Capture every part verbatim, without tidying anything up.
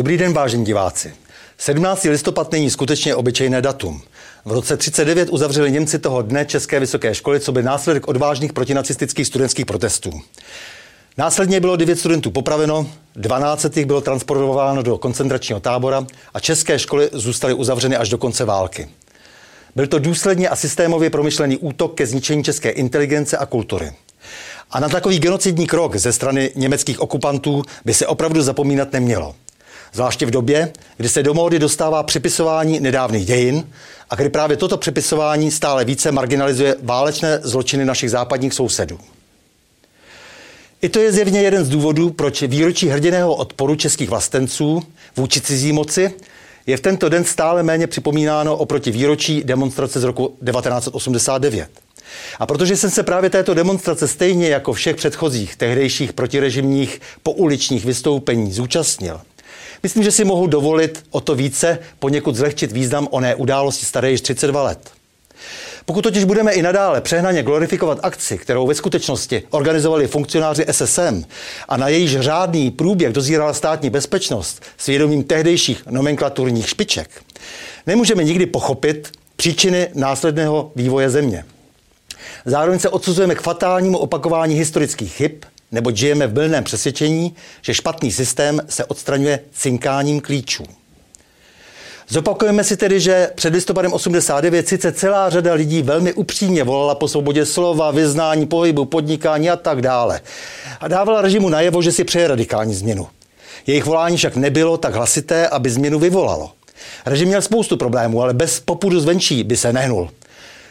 Dobrý den, vážení diváci. sedmnáctý listopad není skutečně obyčejné datum. V roce třicet devět uzavřeli Němci toho dne české vysoké školy, co byl následek odvážných protinacistických studentských protestů. Následně bylo devět studentů popraveno, dvanáct jich bylo transportováno do koncentračního tábora a české školy zůstaly uzavřeny až do konce války. Byl to důsledně a systémově promyšlený útok ke zničení české inteligence a kultury. A na takový genocidní krok ze strany německých okupantů by se opravdu zapomínat nemělo. Zvláště v době, kdy se do módy dostává připisování nedávných dějin a kdy právě toto připisování stále více marginalizuje válečné zločiny našich západních sousedů. I to je zjevně jeden z důvodů, proč výročí hrdiného odporu českých vlastenců vůči cizí moci je v tento den stále méně připomínáno oproti výročí demonstrace z roku devatenáct osmdesát devět. A protože jsem se právě této demonstrace stejně jako všech předchozích tehdejších protirežimních pouličních vystoupení zúčastnil, myslím, že si mohu dovolit o to více poněkud zlehčit význam oné události staré již třicet dva let. Pokud totiž budeme i nadále přehnaně glorifikovat akci, kterou ve skutečnosti organizovali funkcionáři S S M a na jejíž řádný průběh dozírala státní bezpečnost s vědomím tehdejších nomenklaturních špiček, nemůžeme nikdy pochopit příčiny následného vývoje země. Zároveň se odsuzujeme k fatálnímu opakování historických chyb, nebo žijeme v mylném přesvědčení, že špatný systém se odstraňuje cinkáním klíčů. Zopakujeme si tedy, že před listopadem osmdesát devět sice celá řada lidí velmi upřímně volala po svobodě slova, vyznání, pohybu, podnikání a tak dále. A dávala režimu najevo, že si přeje radikální změnu. Jejich volání však nebylo tak hlasité, aby změnu vyvolalo. Režim měl spoustu problémů, ale bez popudu zvenčí by se nehnul.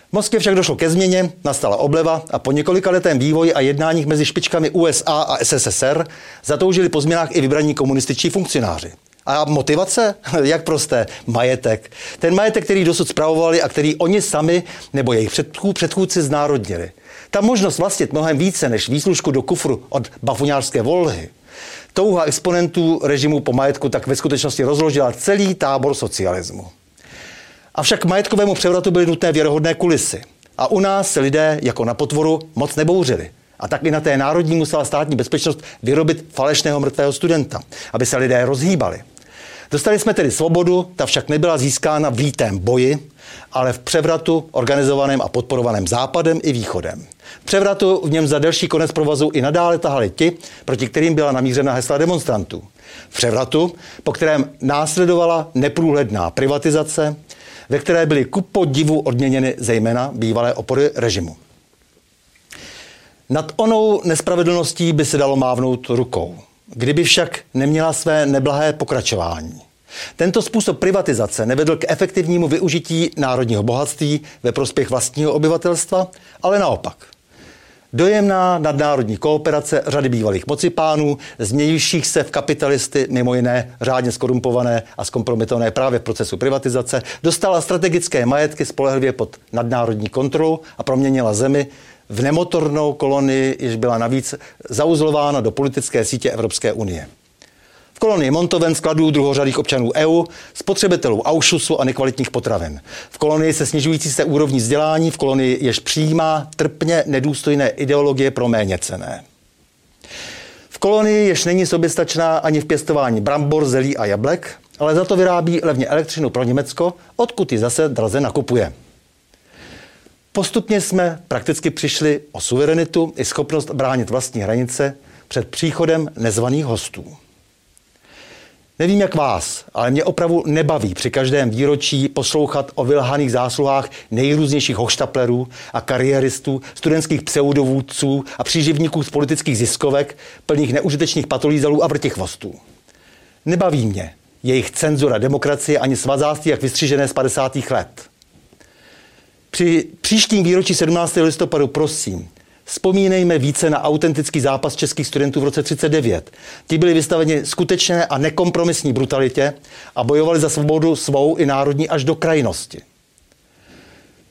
V Moskvě však došlo ke změně, nastala obleva a po několikaletém vývoji a jednáních mezi špičkami U S A a S S S R zatoužili po změnách i vybraní komunističtí funkcionáři. A motivace? Jak prosté? Majetek. Ten majetek, který dosud spravovali a který oni sami nebo jejich předchůdci znárodnili. Ta možnost vlastnit mnohem více než výslužku do kufru od bafuňářské Volhy. Touha exponentů režimu po majetku tak ve skutečnosti rozložila celý tábor socialismu. Avšak k majetkovému převratu byly nutné věrohodné kulisy. A u nás se lidé jako na potvoru moc nebouřili. A tak i na té národní musela státní bezpečnost vyrobit falešného mrtvého studenta, aby se lidé rozhýbali. Dostali jsme tedy svobodu, ta však nebyla získána v lítém boji, ale v převratu organizovaném a podporovaném Západem i Východem. V převratu v něm za delší konec provazu i nadále tahali ti, proti kterým byla namířena hesla demonstrantů. V převratu, po kterém následovala neprůhledná privatizace, ve které byly ku podivu odměněny zejména bývalé opory režimu. Nad onou nespravedlností by se dalo mávnout rukou, kdyby však neměla své neblahé pokračování. Tento způsob privatizace nevedl k efektivnímu využití národního bohatství ve prospěch vlastního obyvatelstva, ale naopak. Dojemná nadnárodní kooperace řady bývalých mocipánů, změnivších se v kapitalisty, mimo jiné řádně skorumpované a zkompromitované právě v procesu privatizace, dostala strategické majetky spolehlivě pod nadnárodní kontrolu a proměnila zemi v nemotornou kolonii, jež byla navíc zauzlována do politické sítě Evropské unie. V kolonii Montoven skladů druhořadých občanů E U, spotřebitelů Auschwitzu a nekvalitních potravin. V kolonii se snižující se úrovní vzdělání, v kolonii jež přijímá trpně nedůstojné ideologie pro méněcenné. V kolonii jež není soběstačná ani v pěstování brambor, zelí a jablek, ale za to vyrábí levně elektřinu pro Německo, odkud ji zase draze nakupuje. Postupně jsme prakticky přišli o suverenitu i schopnost bránit vlastní hranice před příchodem nezvaných hostů. Nevím jak vás, ale mě opravdu nebaví při každém výročí poslouchat o vylhaných zásluhách nejrůznějších hochštaplerů a kariéristů, studentských pseudovůdců a příživníků z politických ziskovek, plných neužitečných patolízalů a vrtichvostů. Nebaví mě jejich cenzura demokracie ani svazáctví jak vystřížené z padesátých let. Při příštím výročí sedmnáctého listopadu prosím, vzpomínejme více na autentický zápas českých studentů v roce třicet devět. Ti byli vystaveni skutečné a nekompromisní brutalitě a bojovali za svobodu svou i národní až do krajnosti.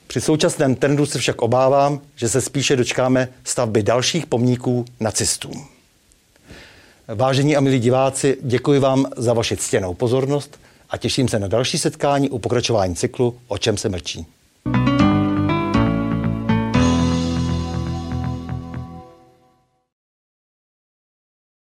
Při současném trendu se však obávám, že se spíše dočkáme stavby dalších pomníků nacistům. Vážení a milí diváci, děkuji vám za vaši ctěnou pozornost a těším se na další setkání u pokračování cyklu O čem se mlčí.